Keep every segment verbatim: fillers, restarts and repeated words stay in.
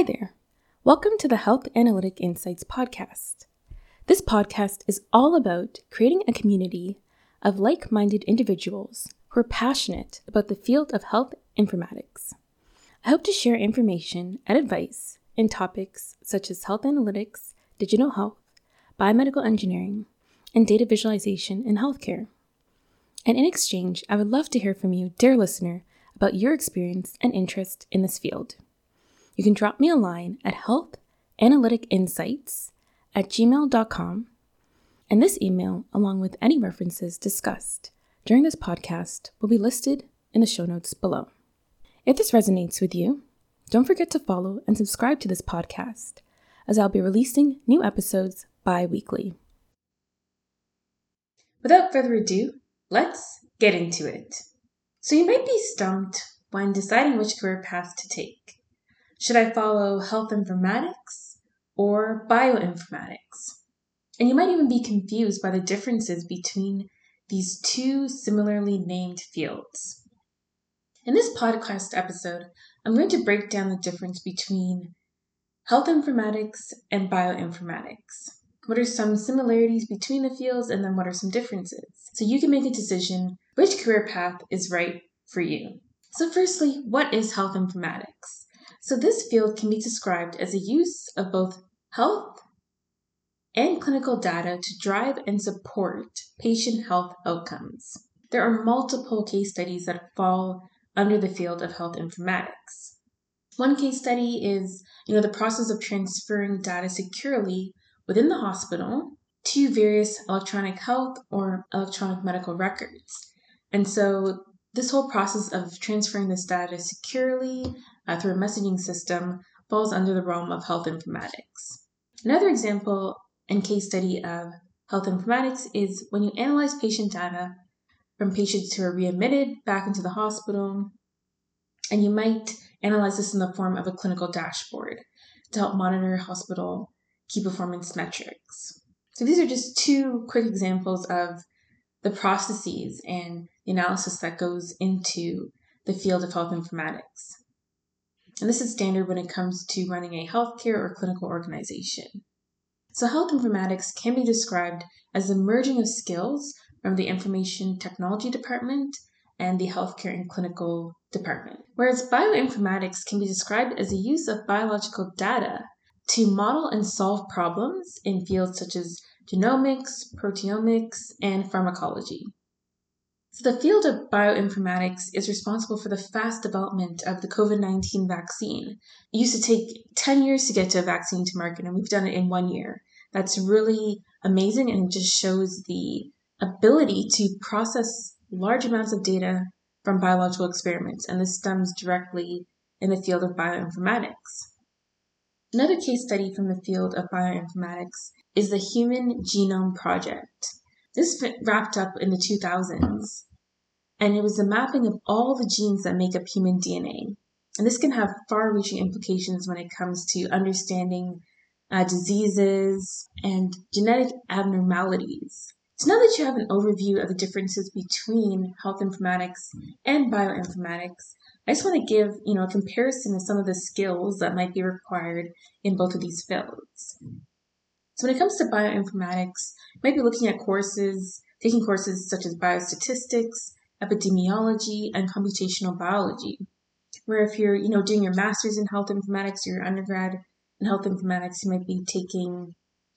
Hi there. Welcome to the Health Analytic Insights Podcast. This podcast is all about creating a community of like-minded individuals who are passionate about the field of health informatics. I hope to share information and advice in topics such as health analytics, digital health, biomedical engineering, and data visualization in healthcare. And in exchange, I would love to hear from you, dear listener, about your experience and interest in this field. You can drop me a line at health analytic insights at gmail dot com, and this email, along with any references discussed during this podcast, will be listed in the show notes below. If this resonates with you, don't forget to follow and subscribe to this podcast, as I'll be releasing new episodes bi-weekly. Without further ado, let's get into it. So you might be stumped when deciding which career path to take. Should I follow health informatics or bioinformatics? And you might even be confused by the differences between these two similarly named fields. In this podcast episode, I'm going to break down the difference between health informatics and bioinformatics. What are some similarities between the fields, and then what are some differences? So you can make a decision which career path is right for you. So firstly, what is health informatics? So this field can be described as a use of both health and clinical data to drive and support patient health outcomes. There are multiple case studies that fall under the field of health informatics. One case study is, you know, the process of transferring data securely within the hospital to various electronic health or electronic medical records. And so this whole process of transferring this data securely Uh, through a messaging system falls under the realm of health informatics. Another example and case study of health informatics is when you analyze patient data from patients who are readmitted back into the hospital, and you might analyze this in the form of a clinical dashboard to help monitor hospital key performance metrics. So these are just two quick examples of the processes and the analysis that goes into the field of health informatics. And this is standard when it comes to running a healthcare or clinical organization. So health informatics can be described as the merging of skills from the information technology department and the healthcare and clinical department. Whereas bioinformatics can be described as the use of biological data to model and solve problems in fields such as genomics, proteomics, and pharmacology. So the field of bioinformatics is responsible for the fast development of the covid nineteen vaccine. It used to take ten years to get to a vaccine to market, and we've done it in one year. That's really amazing, and it just shows the ability to process large amounts of data from biological experiments, and this stems directly in the field of bioinformatics. Another case study from the field of bioinformatics is the Human Genome Project. This wrapped up in the two thousands. And it was the mapping of all the genes that make up human D N A. And this can have far-reaching implications when it comes to understanding uh, diseases and genetic abnormalities. So now that you have an overview of the differences between health informatics and bioinformatics, I just want to give, you know, a comparison of some of the skills that might be required in both of these fields. So when it comes to bioinformatics, you might be looking at courses, taking courses such as biostatistics, epidemiology, and computational biology, where if you're, you know, doing your master's in health informatics or your undergrad in health informatics, you might be taking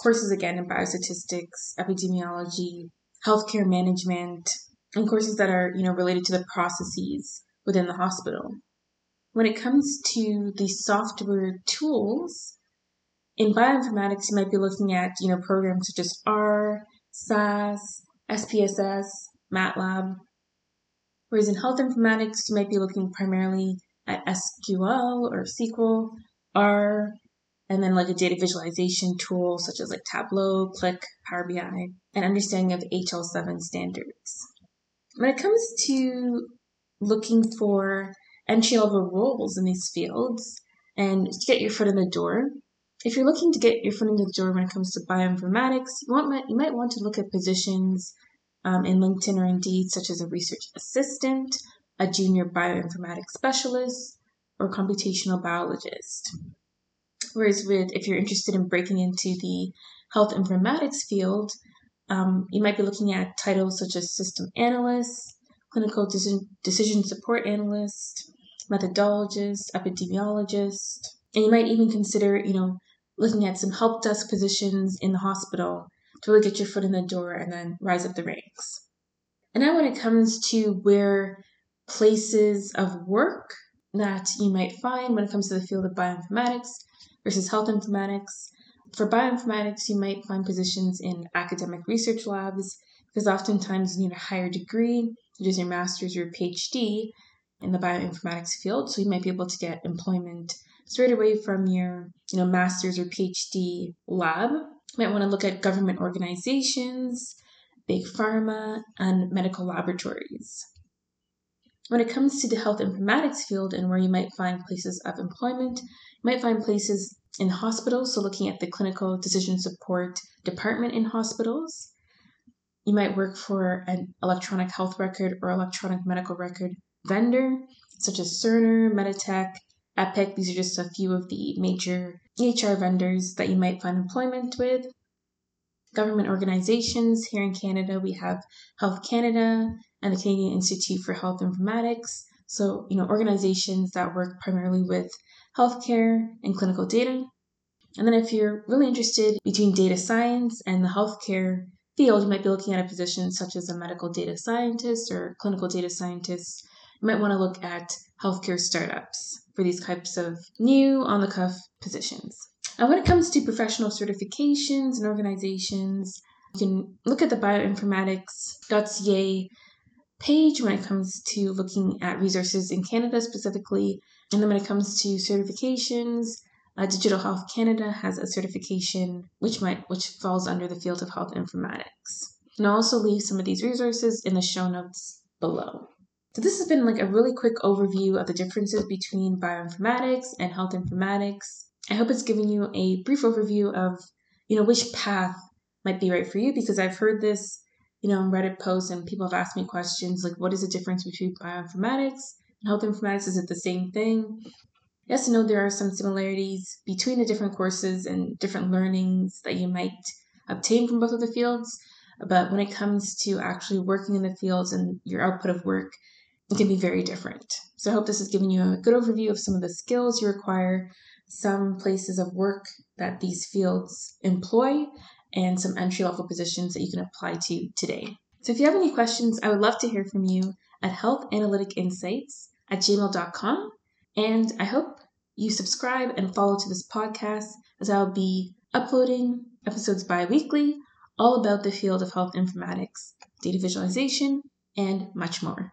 courses again in biostatistics, epidemiology, healthcare management, and courses that are, you know, related to the processes within the hospital. When it comes to the software tools, in bioinformatics, you might be looking at, you know, programs such as R, S A S, S P S S, MATLAB. Whereas in health informatics, you might be looking primarily at S Q L or S Q L, R, and then like a data visualization tool such as like Tableau, Qlik, Power B I, and understanding of H L seven standards. When it comes to looking for entry-level roles in these fields and to get your foot in the door, if you're looking to get your foot in the door when it comes to bioinformatics, you, want, you might want to look at positions um, in LinkedIn or Indeed, such as a research assistant, a junior bioinformatics specialist, or computational biologist. whereas with, if you're interested in breaking into the health informatics field, um, you might be looking at titles such as system analyst, clinical decision, decision support analyst, methodologist, epidemiologist, and you might even consider, you know, looking at some help desk positions in the hospital to really get your foot in the door and then rise up the ranks. And now when it comes to where places of work that you might find when it comes to the field of bioinformatics versus health informatics, for bioinformatics, you might find positions in academic research labs because oftentimes you need a higher degree, such as your master's or PhD in the bioinformatics field. So you might be able to get employment straight away from your, you know, master's or PhD lab. You might want to look at government organizations, big pharma, and medical laboratories. When it comes to the health informatics field and where you might find places of employment, you might find places in hospitals, so looking at the clinical decision support department in hospitals. You might work for an electronic health record or electronic medical record vendor, such as Cerner, Meditech, Epic. These are just a few of the major H R vendors that you might find employment with. Government organizations, here in Canada, we have Health Canada and the Canadian Institute for Health Informatics. So, you know, organizations that work primarily with healthcare and clinical data. And then if you're really interested between data science and the healthcare field, you might be looking at a position such as a medical data scientist or clinical data scientist. You might want to look at healthcare startups for these types of new on-the-cuff positions. And when it comes to professional certifications and organizations, you can look at the bioinformatics dot c a page when it comes to looking at resources in Canada specifically. And then when it comes to certifications, uh, Digital Health Canada has a certification which might which falls under the field of health informatics. And I'll also leave some of these resources in the show notes below. So this has been like a really quick overview of the differences between bioinformatics and health informatics. I hope it's given you a brief overview of, you know, which path might be right for you, because I've heard this, you know, in Reddit posts, and people have asked me questions like, what is the difference between bioinformatics and health informatics? Is it the same thing? Yes and no, there are some similarities between the different courses and different learnings that you might obtain from both of the fields. But when it comes to actually working in the fields and your output of work, it can be very different. So I hope this has given you a good overview of some of the skills you require, some places of work that these fields employ, and some entry-level positions that you can apply to today. So if you have any questions, I would love to hear from you at health analytic insights at gmail dot com. And I hope you subscribe and follow to this podcast, as I'll be uploading episodes bi-weekly all about the field of health informatics, data visualization, and much more.